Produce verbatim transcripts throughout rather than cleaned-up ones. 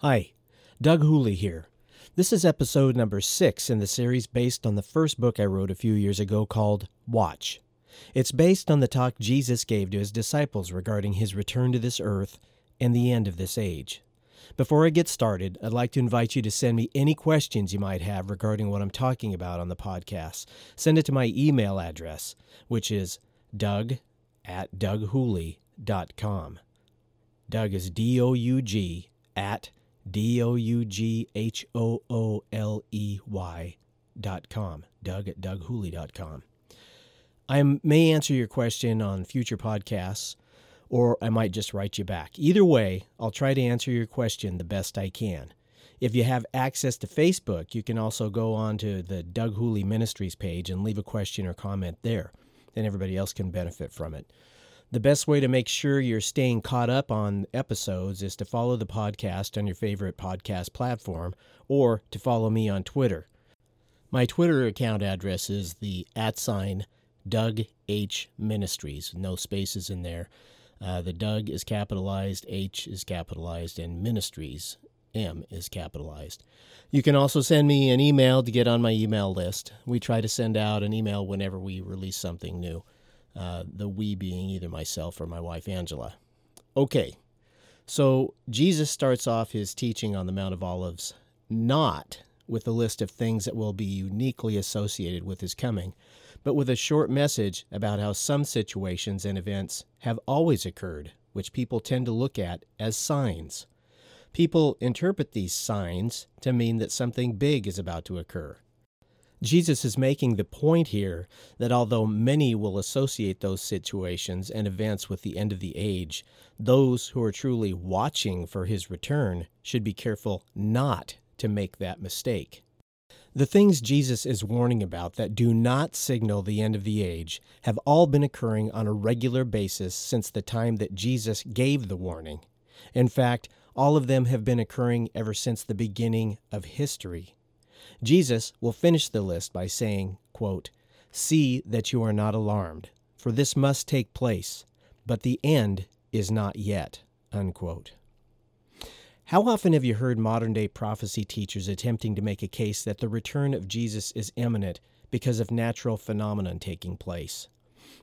Hi, Doug Hooley here. This is episode number six in the series based on the first book I wrote a few years ago called Watch. It's based on the talk Jesus gave to his disciples regarding his return to this earth and the end of this age. Before I get started, I'd like to invite you to send me any questions you might have regarding what I'm talking about on the podcast. Send it to my email address, which is doug at doug hooley dot com. Doug is D O U G at D O U G H O O L E Y dot com. Doug at doug hooley dot com. I may answer your question on future podcasts, or I might just write you back. Either way, I'll try to answer your question the best I can. If you have access to Facebook, you can also go on to the Doug Hooley Ministries page and leave a question or comment there, and everybody else can benefit from it. The best way to make sure you're staying caught up on episodes is to follow the podcast on your favorite podcast platform or to follow me on Twitter. My Twitter account address is the at sign Doug H. Ministries, no spaces in there. Uh, the Doug is capitalized, H is capitalized, and Ministries, M is capitalized. You can also send me an email to get on my email list. We try to send out an email whenever we release something new. Uh, the we being either myself or my wife, Angela. Okay, so Jesus starts off his teaching on the Mount of Olives not with a list of things that will be uniquely associated with his coming, but with a short message about how some situations and events have always occurred, which people tend to look at as signs. People interpret these signs to mean that something big is about to occur. Jesus is making the point here that although many will associate those situations and events with the end of the age, those who are truly watching for his return should be careful not to make that mistake. The things Jesus is warning about that do not signal the end of the age have all been occurring on a regular basis since the time that Jesus gave the warning. In fact, all of them have been occurring ever since the beginning of history. Jesus will finish the list by saying, quote, "See that you are not alarmed, for this must take place, but the end is not yet," unquote. How often have you heard modern-day prophecy teachers attempting to make a case that the return of Jesus is imminent because of natural phenomena taking place?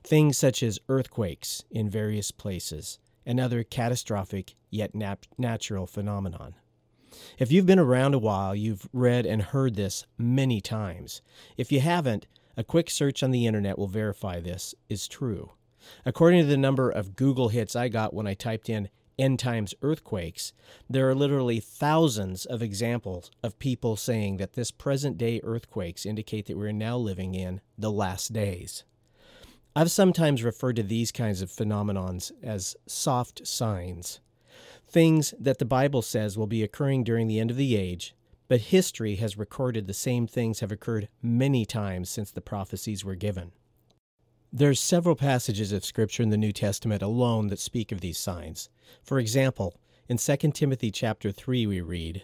Things such as earthquakes in various places and other catastrophic yet nat- natural phenomenon. If you've been around a while, you've read and heard this many times. If you haven't, a quick search on the internet will verify this is true. According to the number of Google hits I got when I typed in end times earthquakes, there are literally thousands of examples of people saying that this present-day earthquakes indicate that we're now living in the last days. I've sometimes referred to these kinds of phenomenons as soft signs. Things that the Bible says will be occurring during the end of the age, but history has recorded the same things have occurred many times since the prophecies were given. There's several passages of Scripture in the New Testament alone that speak of these signs. For example, in Second Timothy chapter three we read,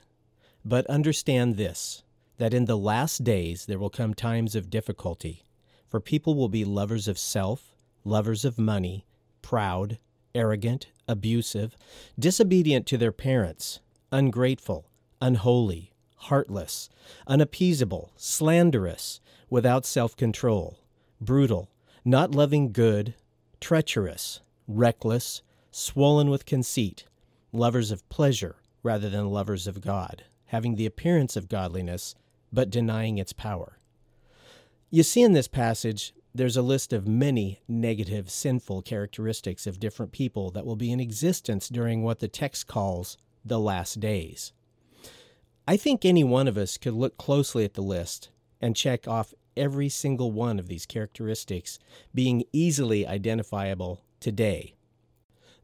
"But understand this, that in the last days there will come times of difficulty, for people will be lovers of self, lovers of money, proud, arrogant, abusive, disobedient to their parents, ungrateful, unholy, heartless, unappeasable, slanderous, without self-control, brutal, not loving good, treacherous, reckless, swollen with conceit, lovers of pleasure rather than lovers of God, having the appearance of godliness but denying its power." You see in this passage, there's a list of many negative, sinful characteristics of different people that will be in existence during what the text calls the last days. I think any one of us could look closely at the list and check off every single one of these characteristics being easily identifiable today.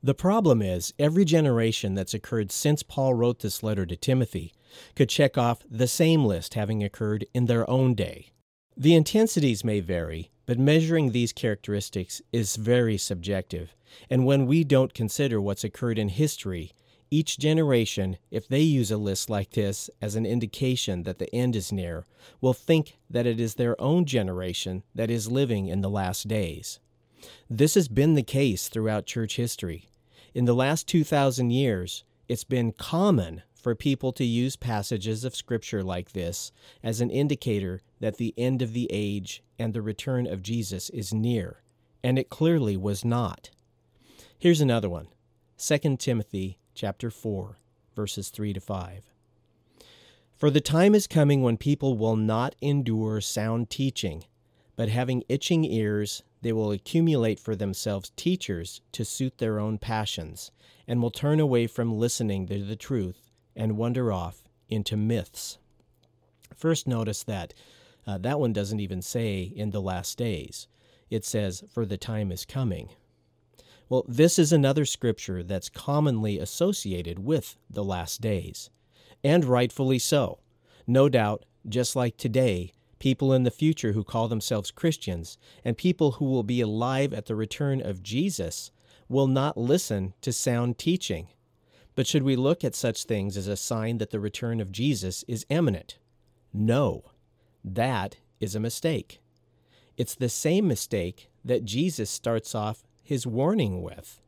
The problem is, every generation that's occurred since Paul wrote this letter to Timothy could check off the same list having occurred in their own day. The intensities may vary, but measuring these characteristics is very subjective, and when we don't consider what's occurred in history, each generation, if they use a list like this as an indication that the end is near, will think that it is their own generation that is living in the last days. This has been the case throughout church history. In the last two thousand years, It's been common for people to use passages of Scripture like this as an indicator that the end of the age and the return of Jesus is near, and it clearly was not. Here's another one, Second Timothy chapter four, verses three to five. For the time is coming when people will not endure sound teaching, but having itching ears, they will accumulate for themselves teachers to suit their own passions, and will turn away from listening to the truth and wander off into myths. First, notice that uh, that one doesn't even say in the last days. It says, for the time is coming. Well, this is another scripture that's commonly associated with the last days. And rightfully so. No doubt, just like today, people in the future who call themselves Christians and people who will be alive at the return of Jesus will not listen to sound teaching. But should we look at such things as a sign that the return of Jesus is imminent? No, that is a mistake. It's the same mistake that Jesus starts off his warning with.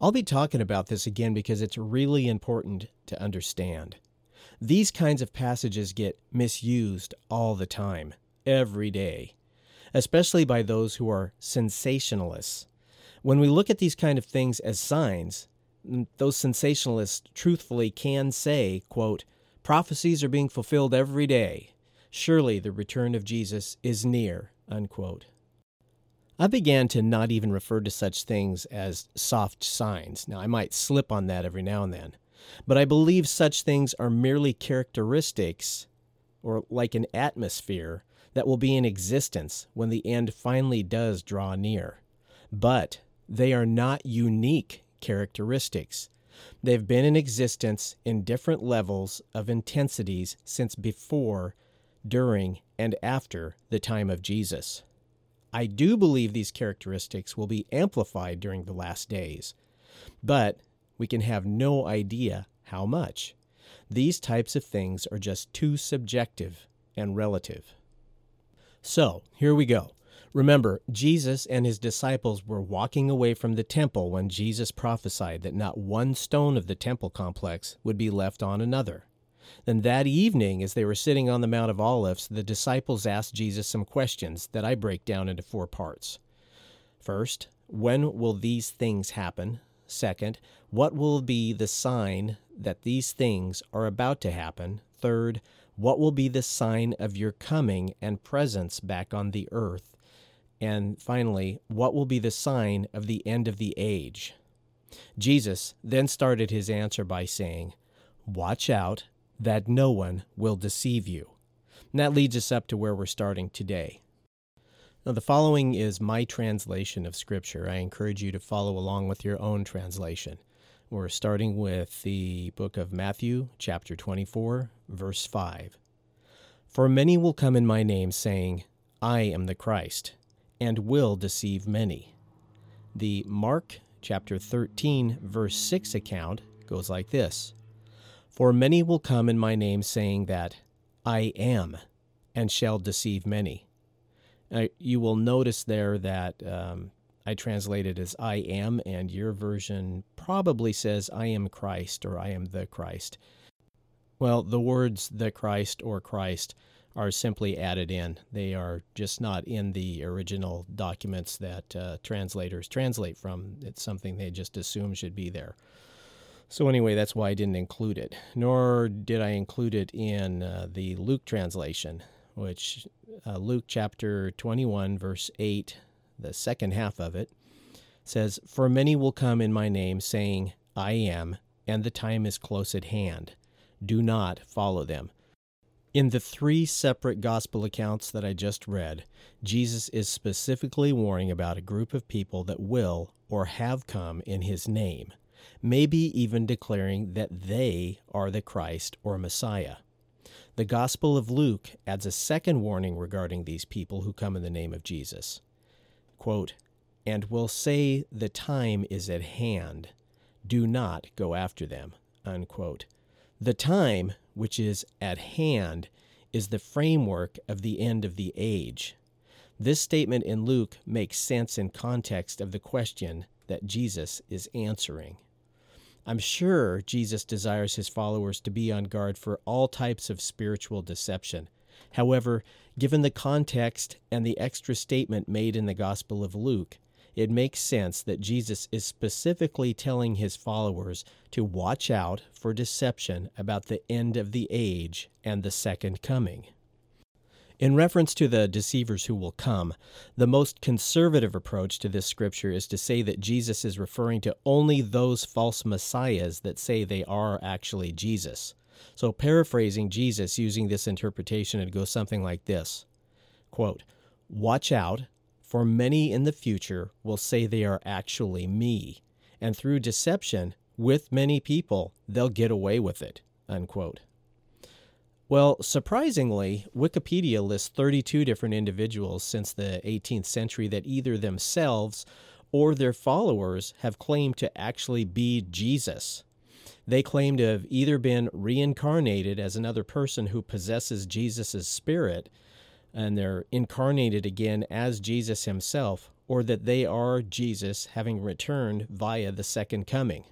I'll be talking about this again because it's really important to understand. These kinds of passages get misused all the time, every day, especially by those who are sensationalists. When we look at these kind of things as signs, those sensationalists truthfully can say, quote, prophecies are being fulfilled every day. Surely the return of Jesus is near, unquote. I began to not even refer to such things as soft signs. Now, I might slip on that every now and then. But I believe such things are merely characteristics, or like an atmosphere, that will be in existence when the end finally does draw near. But they are not unique characteristics. They've been in existence in different levels of intensities since before, during, and after the time of Jesus. I do believe these characteristics will be amplified during the last days, but we can have no idea how much. These types of things are just too subjective and relative. So, here we go. Remember, Jesus and his disciples were walking away from the temple when Jesus prophesied that not one stone of the temple complex would be left on another. Then that evening, as they were sitting on the Mount of Olives, the disciples asked Jesus some questions that I break down into four parts. First, when will these things happen? Second, what will be the sign that these things are about to happen? Third, what will be the sign of your coming and presence back on the earth? And finally, what will be the sign of the end of the age? Jesus then started his answer by saying, watch out that no one will deceive you. And that leads us up to where we're starting today. Now, the following is my translation of Scripture. I encourage you to follow along with your own translation. We're starting with the book of Matthew, chapter twenty-four, verse five. For many will come in my name, saying, I am the Christ, and will deceive many. The Mark, chapter thirteen, verse six account goes like this. For many will come in my name, saying that, I am, and shall deceive many. Now, you will notice there that um, I translated as I am, and your version probably says I am Christ or I am the Christ. Well, the words the Christ or Christ are simply added in. They are just not in the original documents that uh, translators translate from. It's something they just assume should be there. So anyway, that's why I didn't include it, nor did I include it in uh, the Luke translation, which Uh, Luke chapter twenty-one, verse eight, the second half of it, says, For many will come in my name, saying, I am, and the time is close at hand. Do not follow them. In the three separate gospel accounts that I just read, Jesus is specifically warning about a group of people that will or have come in his name, maybe even declaring that they are the Christ or Messiah. The Gospel of Luke adds a second warning regarding these people who come in the name of Jesus. Quote, and will say the time is at hand. Do not go after them. Unquote. The time, which is at hand, is the framework of the end of the age. This statement in Luke makes sense in context of the question that Jesus is answering. I'm sure Jesus desires his followers to be on guard for all types of spiritual deception. However, given the context and the extra statement made in the Gospel of Luke, it makes sense that Jesus is specifically telling his followers to watch out for deception about the end of the age and the second coming. In reference to the deceivers who will come, the most conservative approach to this scripture is to say that Jesus is referring to only those false messiahs that say they are actually Jesus. So paraphrasing Jesus using this interpretation, it goes something like this, quote, "Watch out, for many in the future will say they are actually me, and through deception, with many people, they'll get away with it," unquote. Well, surprisingly, Wikipedia lists thirty-two different individuals since the eighteenth century that either themselves or their followers have claimed to actually be Jesus. They claim to have either been reincarnated as another person who possesses Jesus' spirit, and they're incarnated again as Jesus himself, or that they are Jesus having returned via the second coming.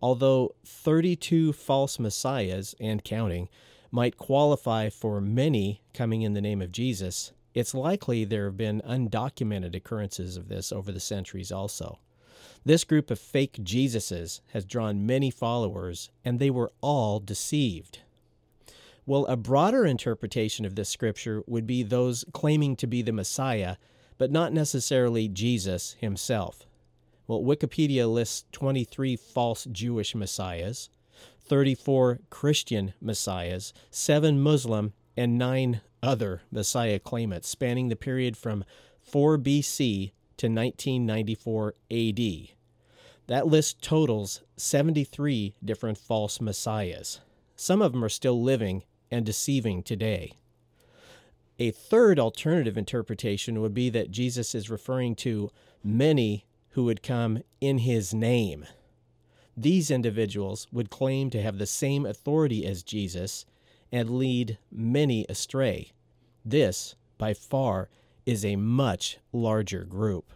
Although thirty-two false messiahs, and counting, might qualify for many coming in the name of Jesus, it's likely there have been undocumented occurrences of this over the centuries also. This group of fake Jesuses has drawn many followers, and they were all deceived. Well, a broader interpretation of this scripture would be those claiming to be the Messiah, but not necessarily Jesus himself. Well, Wikipedia lists twenty-three false Jewish messiahs, thirty-four Christian messiahs, seven Muslim, and nine other messiah claimants, spanning the period from four B C to nineteen ninety-four A D. That list totals seventy-three different false messiahs. Some of them are still living and deceiving today. A third alternative interpretation would be that Jesus is referring to many who would come in his name. These individuals would claim to have the same authority as Jesus and lead many astray. This, by far, is a much larger group.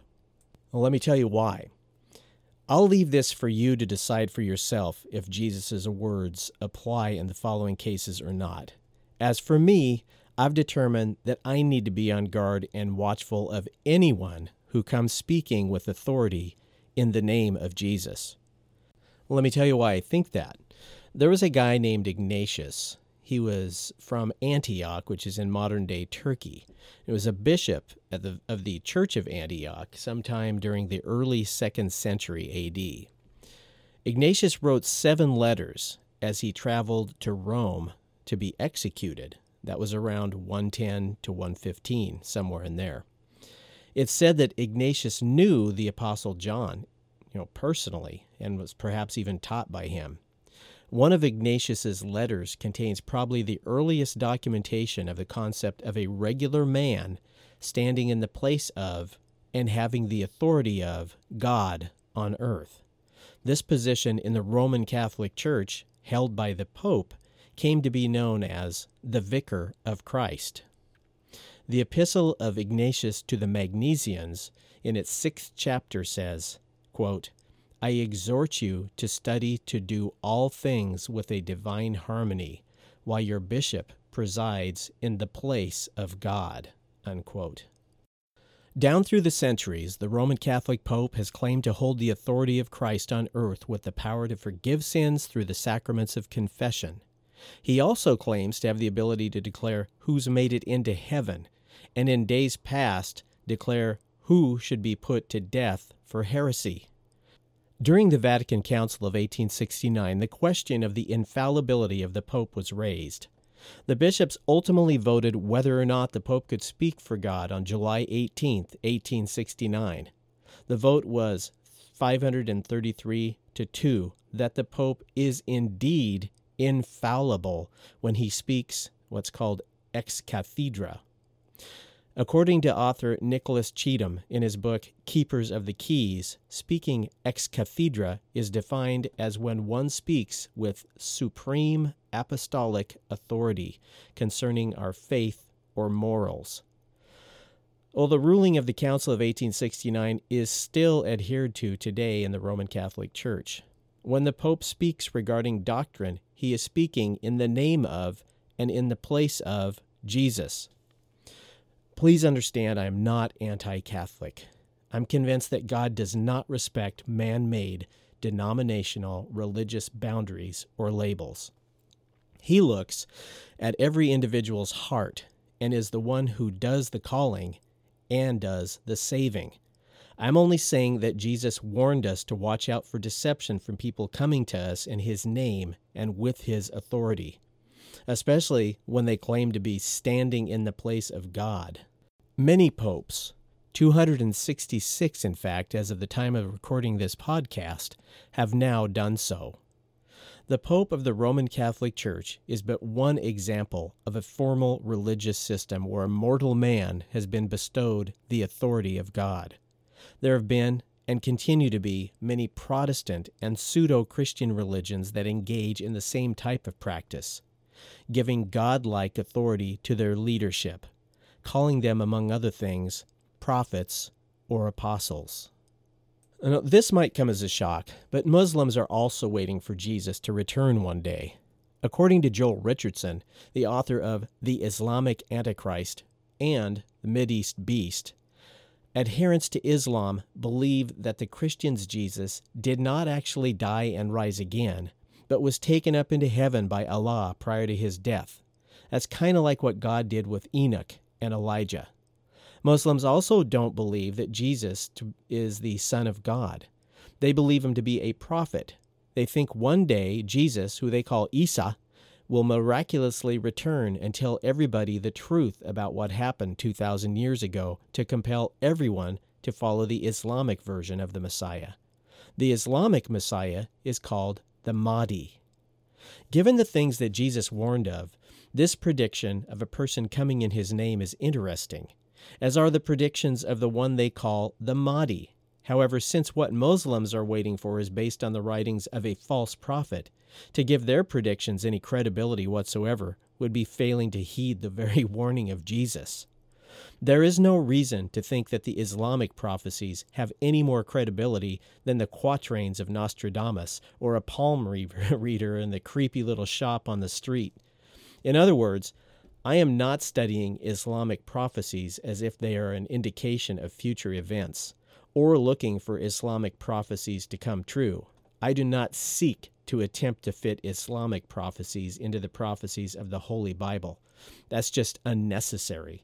Well, let me tell you why. I'll leave this for you to decide for yourself if Jesus' words apply in the following cases or not. As for me, I've determined that I need to be on guard and watchful of anyone who comes speaking with authority in the name of Jesus. Well, let me tell you why I think that. There was a guy named Ignatius. He was from Antioch, which is in modern-day Turkey. He was a bishop at the, of the Church of Antioch sometime during the early second century A D. Ignatius wrote seven letters as he traveled to Rome to be executed. That was around one ten to one fifteen, somewhere in there. It's said that Ignatius knew the Apostle John, you know, personally, and was perhaps even taught by him. One of Ignatius's letters contains probably the earliest documentation of the concept of a regular man standing in the place of and having the authority of God on earth. This position in the Roman Catholic Church, held by the Pope, came to be known as the Vicar of Christ. The Epistle of Ignatius to the Magnesians in its sixth chapter says, quote, "I exhort you to study to do all things with a divine harmony, while your bishop presides in the place of God," unquote. Down through the centuries, the Roman Catholic Pope has claimed to hold the authority of Christ on earth with the power to forgive sins through the sacraments of confession. He also claims to have the ability to declare who's made it into heaven, and in days past declare who should be put to death for heresy. During the Vatican Council of eighteen sixty-nine, the question of the infallibility of the Pope was raised. The bishops ultimately voted whether or not the Pope could speak for God on July eighteenth, eighteen sixty-nine. The vote was five hundred thirty-three to two that the Pope is indeed infallible when he speaks what's called ex cathedra. According to author Nicholas Cheatham in his book Keepers of the Keys, speaking ex cathedra is defined as when one speaks with supreme apostolic authority concerning our faith or morals. Well, the ruling of the Council of eighteen sixty-nine is still adhered to today in the Roman Catholic Church. When the Pope speaks regarding doctrine, he is speaking in the name of and in the place of Jesus. Please understand, I am not anti-Catholic. I'm convinced that God does not respect man-made, denominational, religious boundaries or labels. He looks at every individual's heart and is the one who does the calling and does the saving. I'm only saying that Jesus warned us to watch out for deception from people coming to us in his name and with his authority, especially when they claim to be standing in the place of God. Many popes, two hundred sixty-six in fact, as of the time of recording this podcast, have now done so. The Pope of the Roman Catholic Church is but one example of a formal religious system where a mortal man has been bestowed the authority of God. There have been, and continue to be, many Protestant and pseudo-Christian religions that engage in the same type of practice, giving godlike authority to their leadership, calling them, among other things, prophets or apostles. Now, this might come as a shock, but Muslims are also waiting for Jesus to return one day. According to Joel Richardson, the author of The Islamic Antichrist and The Mideast Beast, adherents to Islam believe that the Christians' Jesus did not actually die and rise again, but was taken up into heaven by Allah prior to his death. That's kind of like what God did with Enoch and Elijah. Muslims also don't believe that Jesus is the Son of God. They believe him to be a prophet. They think one day Jesus, who they call Isa, will miraculously return and tell everybody the truth about what happened two thousand years ago to compel everyone to follow the Islamic version of the Messiah. The Islamic Messiah is called the Mahdi. Given the things that Jesus warned of, this prediction of a person coming in his name is interesting, as are the predictions of the one they call the Mahdi. However, since what Muslims are waiting for is based on the writings of a false prophet, to give their predictions any credibility whatsoever would be failing to heed the very warning of Jesus. There is no reason to think that the Islamic prophecies have any more credibility than the quatrains of Nostradamus or a palm re- reader in the creepy little shop on the street. In other words, I am not studying Islamic prophecies as if they are an indication of future events, or looking for Islamic prophecies to come true. I do not seek to attempt to fit Islamic prophecies into the prophecies of the Holy Bible. That's just unnecessary.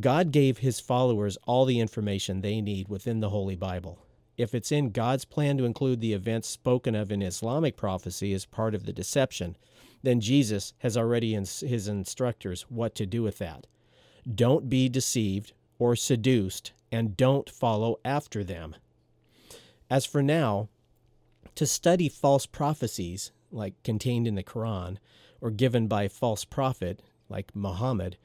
God gave his followers all the information they need within the Holy Bible. If it's in God's plan to include the events spoken of in Islamic prophecy as part of the deception, then Jesus has already given his instructors what to do with that. Don't be deceived or seduced, and don't follow after them. As for now, to study false prophecies, like contained in the Quran, or given by a false prophet, like Muhammad,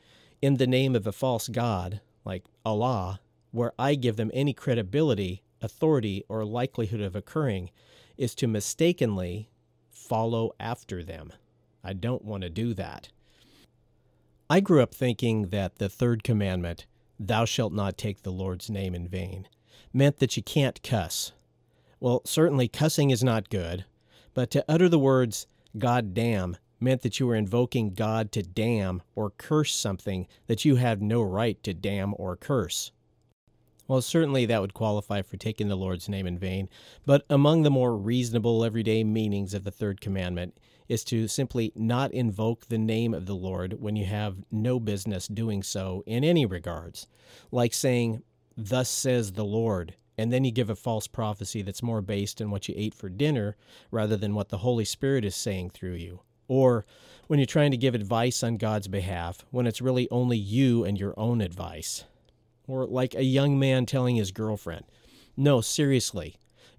in the name of a false god, like Allah, where I give them any credibility, authority, or likelihood of occurring, is to mistakenly follow after them. I don't want to do that. I grew up thinking that the third commandment, thou shalt not take the Lord's name in vain, meant that you can't cuss. Well, certainly cussing is not good, but to utter the words, God damn, meant that you were invoking God to damn or curse something that you have no right to damn or curse. Well, certainly that would qualify for taking the Lord's name in vain, but among the more reasonable everyday meanings of the third commandment is to simply not invoke the name of the Lord when you have no business doing so in any regards, like saying, thus says the Lord, and then you give a false prophecy that's more based on what you ate for dinner rather than what the Holy Spirit is saying through you. Or when you're trying to give advice on God's behalf, when it's really only you and your own advice. Or like a young man telling his girlfriend, no, seriously,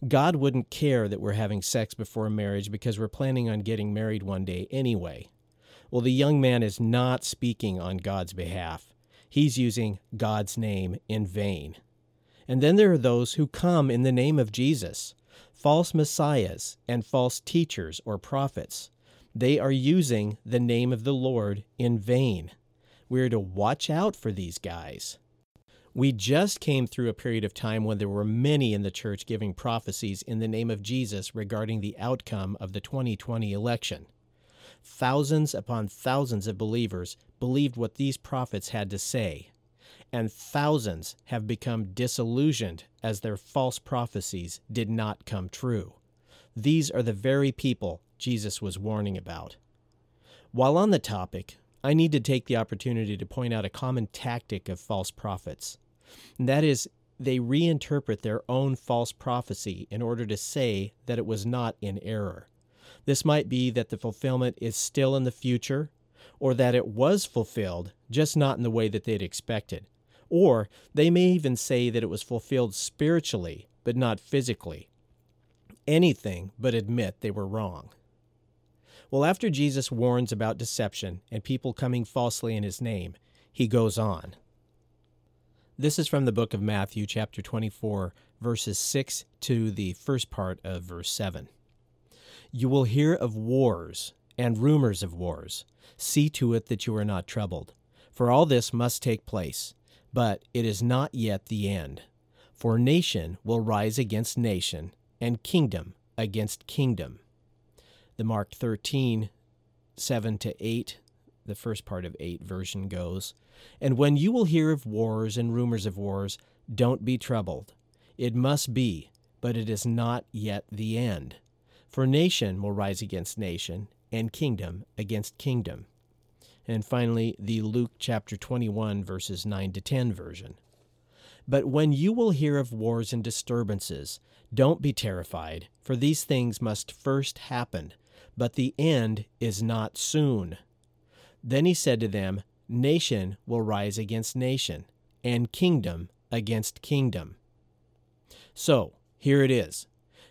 God wouldn't care that we're having sex before marriage because we're planning on getting married one day anyway. Well, the young man is not speaking on God's behalf. He's using God's name in vain. And then there are those who come in the name of Jesus, false messiahs and false teachers or prophets. They are using the name of the Lord in vain. We are to watch out for these guys. We just came through a period of time when there were many in the church giving prophecies in the name of Jesus regarding the outcome of the twenty twenty election. Thousands upon thousands of believers believed what these prophets had to say, and thousands have become disillusioned as their false prophecies did not come true. These are the very people Jesus was warning about. While on the topic, I need to take the opportunity to point out a common tactic of false prophets. And that is, they reinterpret their own false prophecy in order to say that it was not in error. This might be that the fulfillment is still in the future, or that it was fulfilled, just not in the way that they'd expected. Or they may even say that it was fulfilled spiritually, but not physically. Anything but admit they were wrong. Well, after Jesus warns about deception and people coming falsely in his name, he goes on. This is from the book of Matthew, chapter twenty-four, verses six to the first part of verse seven. You will hear of wars and rumors of wars. See to it that you are not troubled, for all this must take place, but it is not yet the end. For nation will rise against nation, and kingdom against kingdom. The Mark thirteen, seven to eight, the first part of eight version goes, and when you will hear of wars and rumors of wars, don't be troubled. It must be, but it is not yet the end. For nation will rise against nation, and kingdom against kingdom. And finally, the Luke chapter twenty-one, verses nine to ten version. But when you will hear of wars and disturbances, don't be terrified, for these things must first happen, but the end is not soon. Then he said to them, nation will rise against nation, and kingdom against kingdom. So, here it is.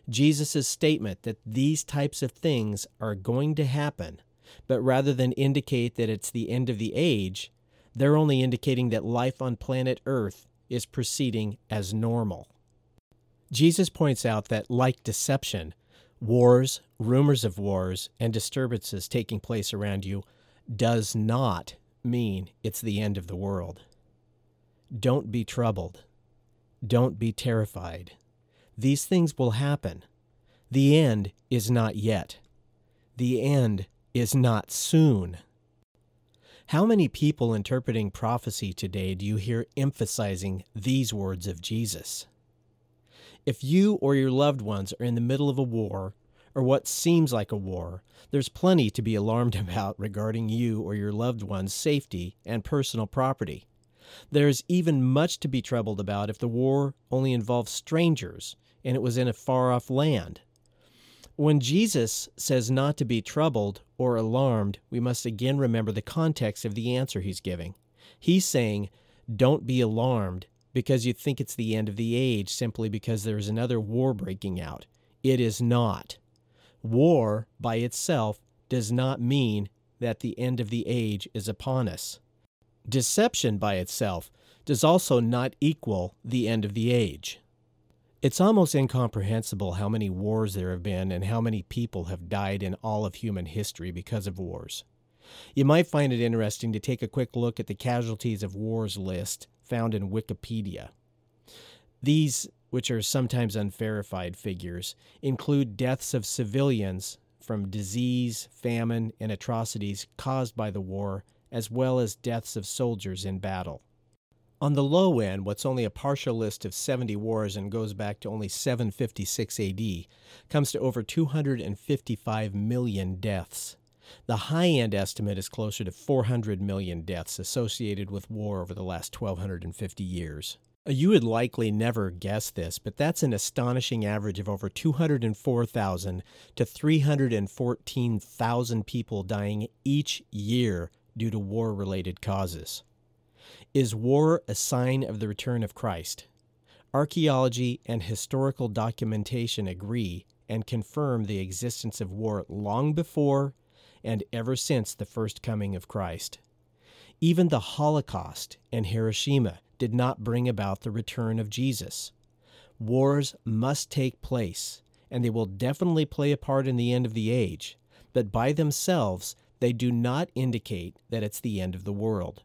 Jesus' statement that these types of things are going to happen, but rather than indicate that it's the end of the age, they're only indicating that life on planet Earth is proceeding as normal. Jesus points out that, like deception, wars, rumors of wars, and disturbances taking place around you does not mean it's the end of the world. Don't be troubled. Don't be terrified. These things will happen. The end is not yet. The end is not soon. How many people interpreting prophecy today do you hear emphasizing these words of Jesus? If you or your loved ones are in the middle of a war, or what seems like a war, there's plenty to be alarmed about regarding you or your loved one's safety and personal property. There is even much to be troubled about if the war only involves strangers and it was in a far-off land. When Jesus says not to be troubled or alarmed, we must again remember the context of the answer he's giving. He's saying, don't be alarmed because you think it's the end of the age simply because there is another war breaking out. It is not. War by itself does not mean that the end of the age is upon us. Deception by itself does also not equal the end of the age. It's almost incomprehensible how many wars there have been and how many people have died in all of human history because of wars. You might find it interesting to take a quick look at the casualties of wars list found in Wikipedia. These, which are sometimes unverified figures, include deaths of civilians from disease, famine, and atrocities caused by the war, as well as deaths of soldiers in battle. On the low end, what's only a partial list of seventy wars and goes back to only seven fifty-six A D, comes to over two hundred fifty-five million deaths. The high-end estimate is closer to four hundred million deaths associated with war over the last one thousand two hundred fifty years. You would likely never guess this, but that's an astonishing average of over two hundred four thousand to three hundred fourteen thousand people dying each year due to war-related causes. Is war a sign of the return of Christ? Archaeology and historical documentation agree and confirm the existence of war long before and ever since the first coming of Christ. Even the Holocaust and Hiroshima did not bring about the return of Jesus. Wars must take place, and they will definitely play a part in the end of the age, but by themselves, they do not indicate that it's the end of the world.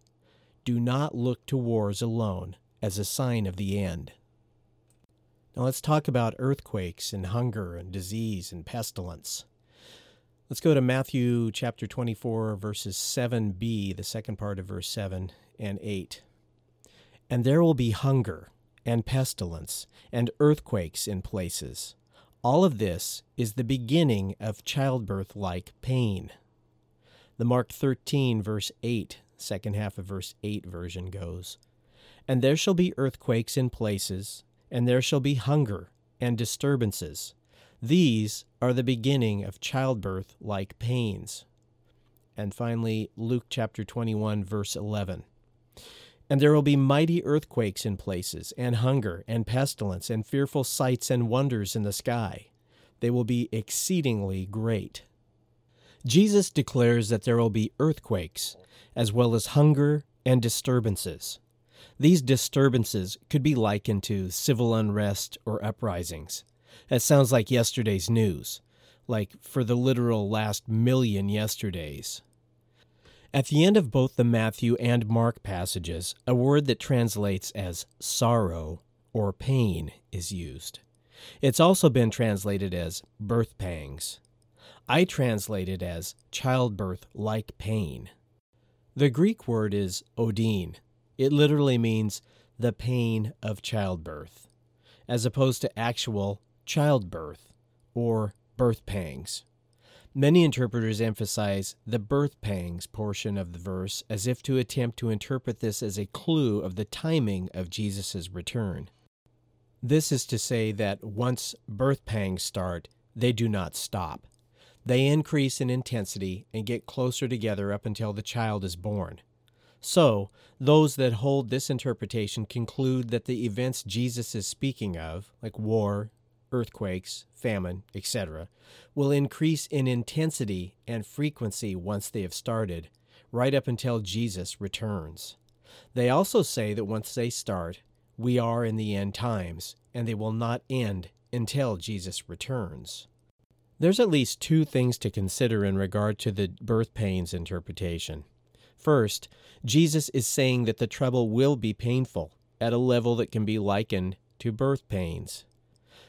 Do not look to wars alone as a sign of the end. Now let's talk about earthquakes and hunger and disease and pestilence. Let's go to Matthew chapter twenty-four, verses seven b, the second part of verse seven, and eight. And there will be hunger and pestilence and earthquakes in places. All of this is the beginning of childbirth-like pain. The Mark thirteen, verse eight, second half of verse eight version goes, And there shall be earthquakes in places, and there shall be hunger and disturbances. These are the beginning of childbirth-like pains. And finally, Luke chapter twenty-one, verse eleven. And there will be mighty earthquakes in places, and hunger, and pestilence, and fearful sights and wonders in the sky. They will be exceedingly great. Jesus declares that there will be earthquakes, as well as hunger and disturbances. These disturbances could be likened to civil unrest or uprisings. That sounds like yesterday's news, like for the literal last million yesterdays. At the end of both the Matthew and Mark passages, a word that translates as sorrow or pain is used. It's also been translated as birth pangs. I translate it as childbirth-like pain. The Greek word is odin. It literally means the pain of childbirth, as opposed to actual childbirth or birth pangs. Many interpreters emphasize the birth pangs portion of the verse as if to attempt to interpret this as a clue of the timing of Jesus' return. This is to say that once birth pangs start, they do not stop. They increase in intensity and get closer together up until the child is born. So, those that hold this interpretation conclude that the events Jesus is speaking of, like war, earthquakes, famine, et cetera, will increase in intensity and frequency once they have started, right up until Jesus returns. They also say that once they start, we are in the end times, and they will not end until Jesus returns. There's at least two things to consider in regard to the birth pains interpretation. First, Jesus is saying that the trouble will be painful, at a level that can be likened to birth pains.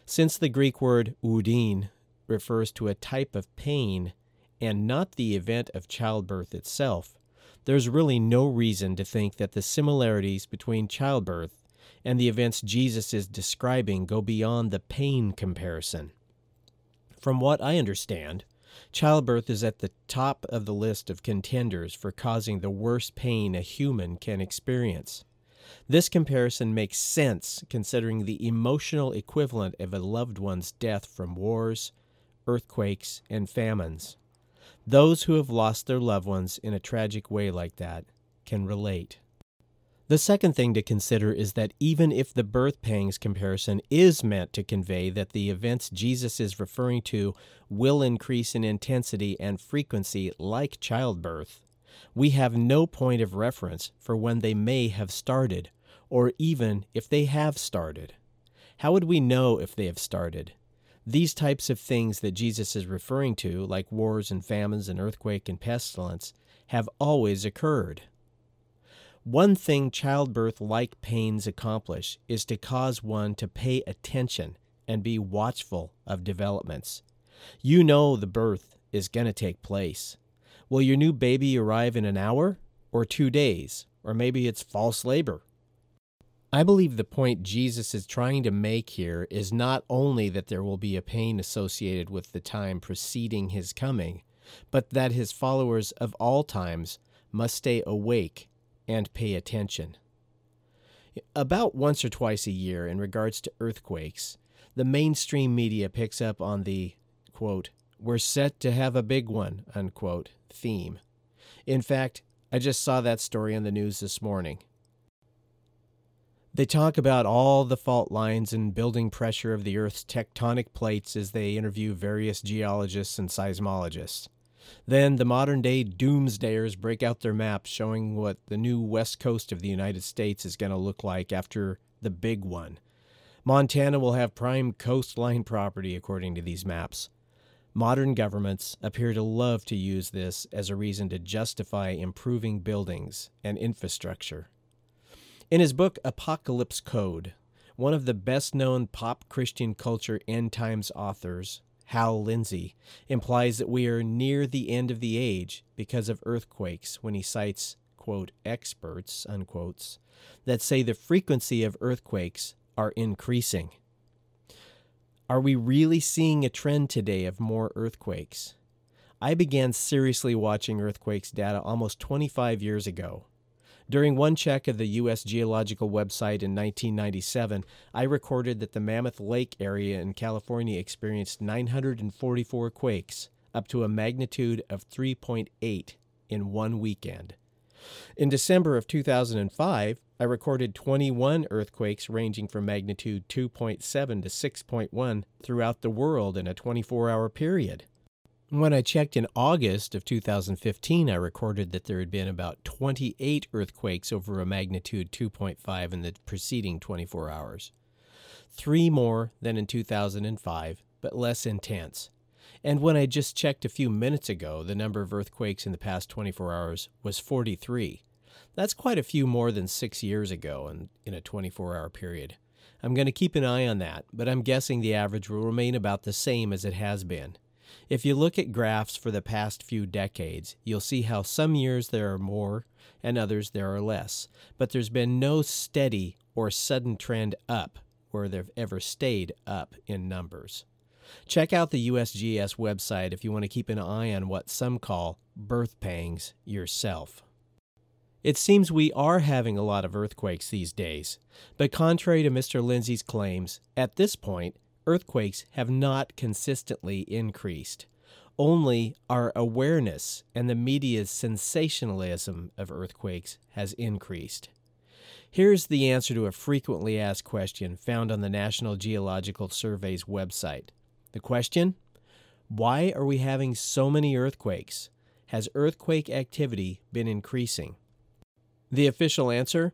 Since the Greek word oudin refers to a type of pain and not the event of childbirth itself, there's really no reason to think that the similarities between childbirth and the events Jesus is describing go beyond the pain comparison. From what I understand, childbirth is at the top of the list of contenders for causing the worst pain a human can experience. This comparison makes sense considering the emotional equivalent of a loved one's death from wars, earthquakes, and famines. Those who have lost their loved ones in a tragic way like that can relate. The second thing to consider is that even if the birth pangs comparison is meant to convey that the events Jesus is referring to will increase in intensity and frequency like childbirth, we have no point of reference for when they may have started, or even if they have started. How would we know if they have started? These types of things that Jesus is referring to, like wars and famines and earthquake and pestilence, have always occurred. One thing childbirth-like pains accomplish is to cause one to pay attention and be watchful of developments. You know the birth is going to take place. Will your new baby arrive in an hour or two days? Or maybe it's false labor. I believe the point Jesus is trying to make here is not only that there will be a pain associated with the time preceding his coming, but that his followers of all times must stay awake and pay attention. About once or twice a year in regards to earthquakes, the mainstream media picks up on the, quote, "We're set to have a big one," unquote, theme. In fact, I just saw that story on the news this morning. They talk about all the fault lines and building pressure of the Earth's tectonic plates as they interview various geologists and seismologists. Then the modern-day doomsdayers break out their maps showing what the new west coast of the United States is going to look like after the big one. Montana will have prime coastline property according to these maps. Modern governments appear to love to use this as a reason to justify improving buildings and infrastructure. In his book Apocalypse Code, one of the best-known pop Christian culture end times authors, Hal Lindsey, implies that we are near the end of the age because of earthquakes when he cites, quote, experts, unquotes, that say the frequency of earthquakes are increasing. Are we really seeing a trend today of more earthquakes? I began seriously watching earthquakes data almost twenty-five years ago. During one check of the U S Geological website in nineteen ninety-seven, I recorded that the Mammoth Lake area in California experienced nine hundred forty-four quakes, up to a magnitude of three point eight in one weekend. In December of two thousand five, I recorded twenty-one earthquakes ranging from magnitude two point seven to six point one throughout the world in a twenty-four hour period. When I checked in August of two thousand fifteen, I recorded that there had been about twenty-eight earthquakes over a magnitude two point five in the preceding twenty-four hours. Three more than in two thousand five, but less intense. And when I just checked a few minutes ago, the number of earthquakes in the past twenty-four hours was forty-three. That's quite a few more than six years ago in, in a twenty-four hour period. I'm going to keep an eye on that, but I'm guessing the average will remain about the same as it has been. If you look at graphs for the past few decades, you'll see how some years there are more and others there are less, but there's been no steady or sudden trend up where they've ever stayed up in numbers. Check out the U S G S website if you want to keep an eye on what some call birth pangs yourself. It seems we are having a lot of earthquakes these days, but contrary to Mister Lindsay's claims, at this point, earthquakes have not consistently increased. Only our awareness and the media's sensationalism of earthquakes has increased. Here's the answer to a frequently asked question found on the National Geological Survey's website. The question? Why are we having so many earthquakes? Has earthquake activity been increasing? The official answer?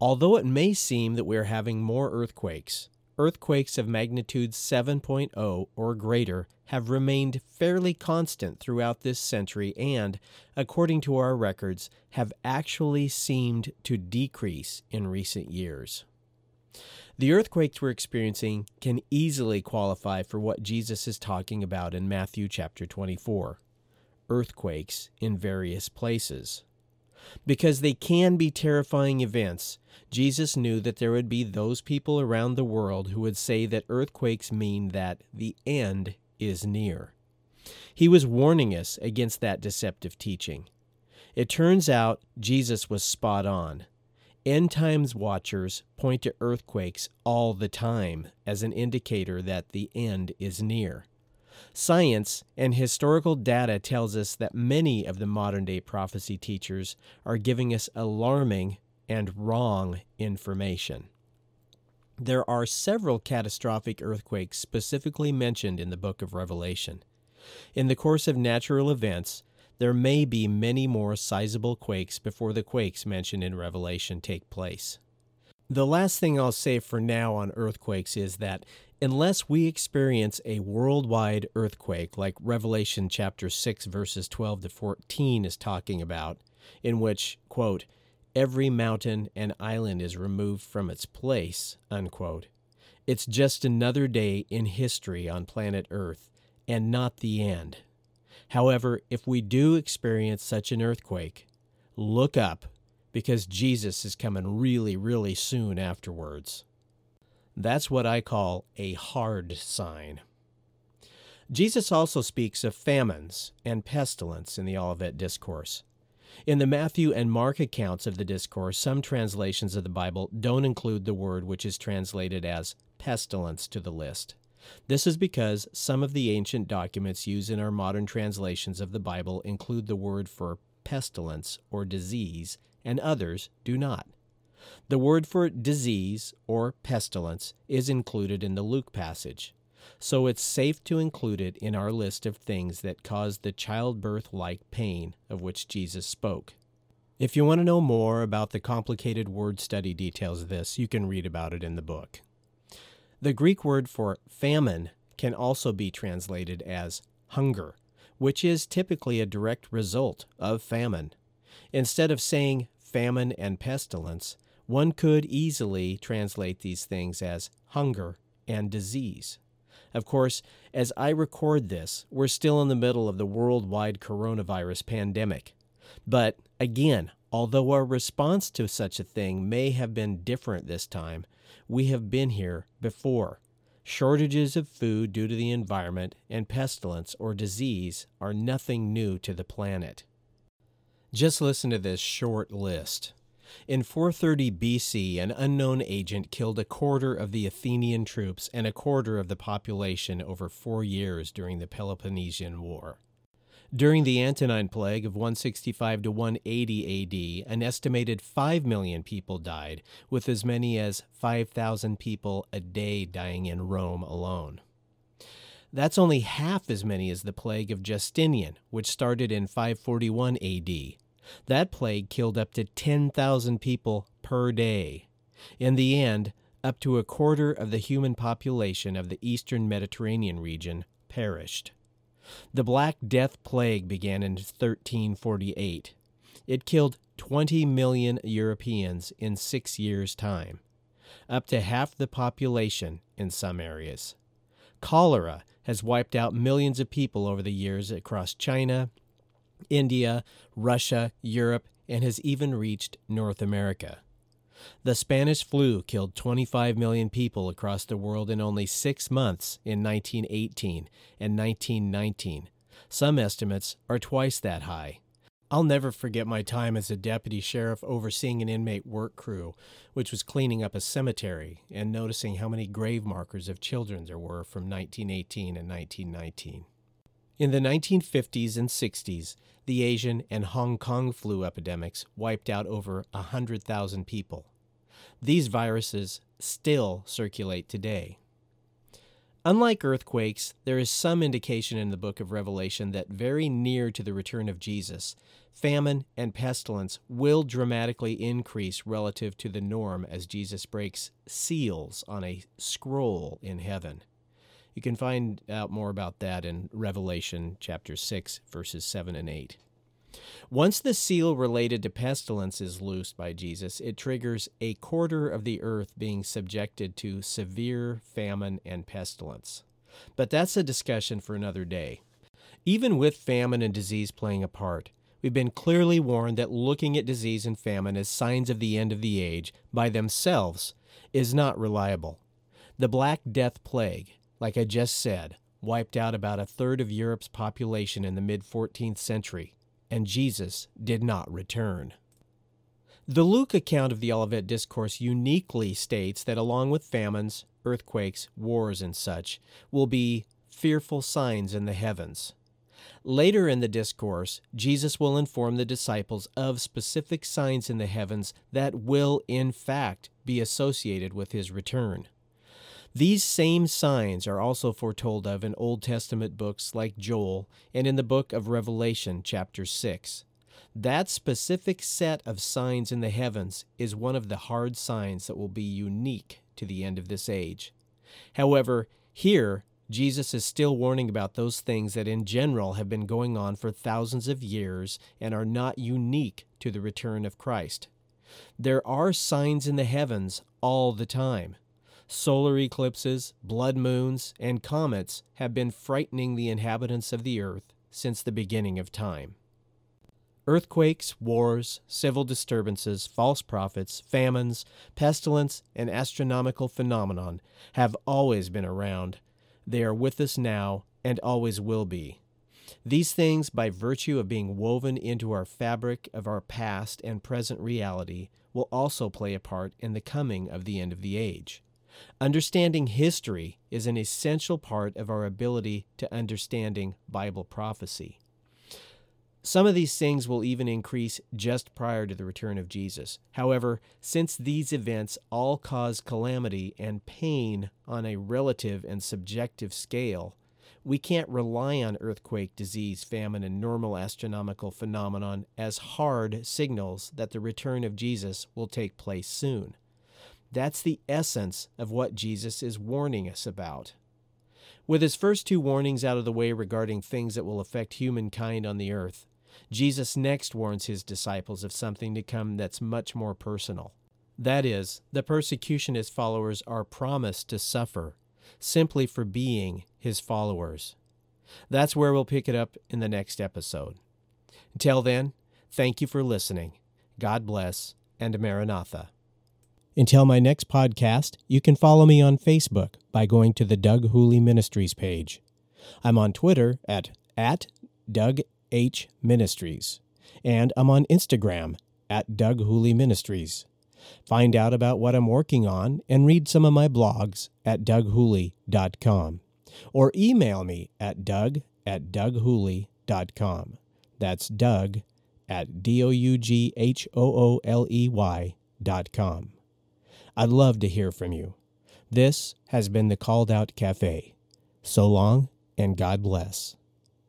Although it may seem that we are having more earthquakes, earthquakes of magnitude seven point oh or greater have remained fairly constant throughout this century and, according to our records, have actually seemed to decrease in recent years. The earthquakes we're experiencing can easily qualify for what Jesus is talking about in Matthew chapter twenty-four, earthquakes in various places. Because they can be terrifying events, Jesus knew that there would be those people around the world who would say that earthquakes mean that the end is near. He was warning us against that deceptive teaching. It turns out Jesus was spot on. End times watchers point to earthquakes all the time as an indicator that the end is near. Science and historical data tells us that many of the modern-day prophecy teachers are giving us alarming and wrong information. There are several catastrophic earthquakes specifically mentioned in the book of Revelation. In the course of natural events, there may be many more sizable quakes before the quakes mentioned in Revelation take place. The last thing I'll say for now on earthquakes is that unless we experience a worldwide earthquake like Revelation chapter six verses twelve to fourteen is talking about, in which, quote, every mountain and island is removed from its place, unquote, it's just another day in history on planet Earth and not the end. However, if we do experience such an earthquake, look up, because Jesus is coming really, really soon afterwards. That's what I call a hard sign. Jesus also speaks of famines and pestilence in the Olivet Discourse. In the Matthew and Mark accounts of the discourse, some translations of the Bible don't include the word which is translated as pestilence to the list. This is because some of the ancient documents used in our modern translations of the Bible include the word for pestilence or disease, and others do not. The word for disease or pestilence is included in the Luke passage, so it's safe to include it in our list of things that cause the childbirth-like pain of which Jesus spoke. If you want to know more about the complicated word study details of this, you can read about it in the book. The Greek word for famine can also be translated as hunger, which is typically a direct result of famine. Instead of saying famine and pestilence, One could easily translate these things as hunger and disease. Of course, as I record this, we're still in the middle of the worldwide coronavirus pandemic. But again, although our response to such a thing may have been different this time, we have been here before. Shortages of food due to the environment and pestilence or disease are nothing new to the planet. Just listen to this short list. In four thirty B C, an unknown agent killed a quarter of the Athenian troops and a quarter of the population over four years during the Peloponnesian War. During the Antonine Plague of one sixty-five to one eighty A D, an estimated five million people died, with as many as five thousand people a day dying in Rome alone. That's only half as many as the Plague of Justinian, which started in five forty-one A D. That plague killed up to ten thousand people per day. In the end, up to a quarter of the human population of the eastern Mediterranean region perished. The Black Death Plague began in thirteen forty-eight. It killed twenty million Europeans in six years' time, up to half the population in some areas. Cholera has wiped out millions of people over the years across China, India, Russia, Europe, and has even reached North America. The Spanish flu killed twenty-five million people across the world in only six months in nineteen eighteen and nineteen nineteen. Some estimates are twice that high. I'll never forget my time as a deputy sheriff overseeing an inmate work crew, which was cleaning up a cemetery and noticing how many grave markers of children there were from nineteen eighteen and nineteen nineteen. In the nineteen fifties and sixties, the Asian and Hong Kong flu epidemics wiped out over one hundred thousand people. These viruses still circulate today. Unlike earthquakes, there is some indication in the book of Revelation that very near to the return of Jesus, famine and pestilence will dramatically increase relative to the norm as Jesus breaks seals on a scroll in heaven. You can find out more about that in Revelation chapter six, verses seven and eight. Once the seal related to pestilence is loosed by Jesus, it triggers a quarter of the earth being subjected to severe famine and pestilence. But that's a discussion for another day. Even with famine and disease playing a part, we've been clearly warned that looking at disease and famine as signs of the end of the age by themselves is not reliable. The Black Death Plague, like I just said, wiped out about a third of Europe's population in the mid-fourteenth century, and Jesus did not return. The Luke account of the Olivet Discourse uniquely states that along with famines, earthquakes, wars, and such, will be fearful signs in the heavens. Later in the discourse, Jesus will inform the disciples of specific signs in the heavens that will, in fact, be associated with his return. These same signs are also foretold of in Old Testament books like Joel and in the book of Revelation chapter six. That specific set of signs in the heavens is one of the hard signs that will be unique to the end of this age. However, here, Jesus is still warning about those things that in general have been going on for thousands of years and are not unique to the return of Christ. There are signs in the heavens all the time. Solar eclipses, blood moons, and comets have been frightening the inhabitants of the earth since the beginning of time. Earthquakes, wars, civil disturbances, false prophets, famines, pestilence, and astronomical phenomenon have always been around. They are with us now and always will be. These things, by virtue of being woven into our fabric of our past and present reality, will also play a part in the coming of the end of the age. Understanding history is an essential part of our ability to understanding Bible prophecy. Some of these things will even increase just prior to the return of Jesus. However, since these events all cause calamity and pain on a relative and subjective scale, we can't rely on earthquake, disease, famine, and normal astronomical phenomenon as hard signals that the return of Jesus will take place soon. That's the essence of what Jesus is warning us about. With his first two warnings out of the way regarding things that will affect humankind on the earth, Jesus next warns his disciples of something to come that's much more personal. That is, the persecution his followers are promised to suffer, simply for being his followers. That's where we'll pick it up in the next episode. Until then, thank you for listening. God bless, and Maranatha. Until my next podcast, you can follow me on Facebook by going to the Doug Hooley Ministries page. I'm on Twitter at, at Doug H. Ministries, and I'm on Instagram at Doug Hooley Ministries. Find out about what I'm working on and read some of my blogs at doug hooley dot com or email me at doug at doug hooley dot com. That's Doug at D-O-U-G-H-O-O-L-E-Y dot com. I'd love to hear from you. This has been the Called Out Cafe. So long, and God bless.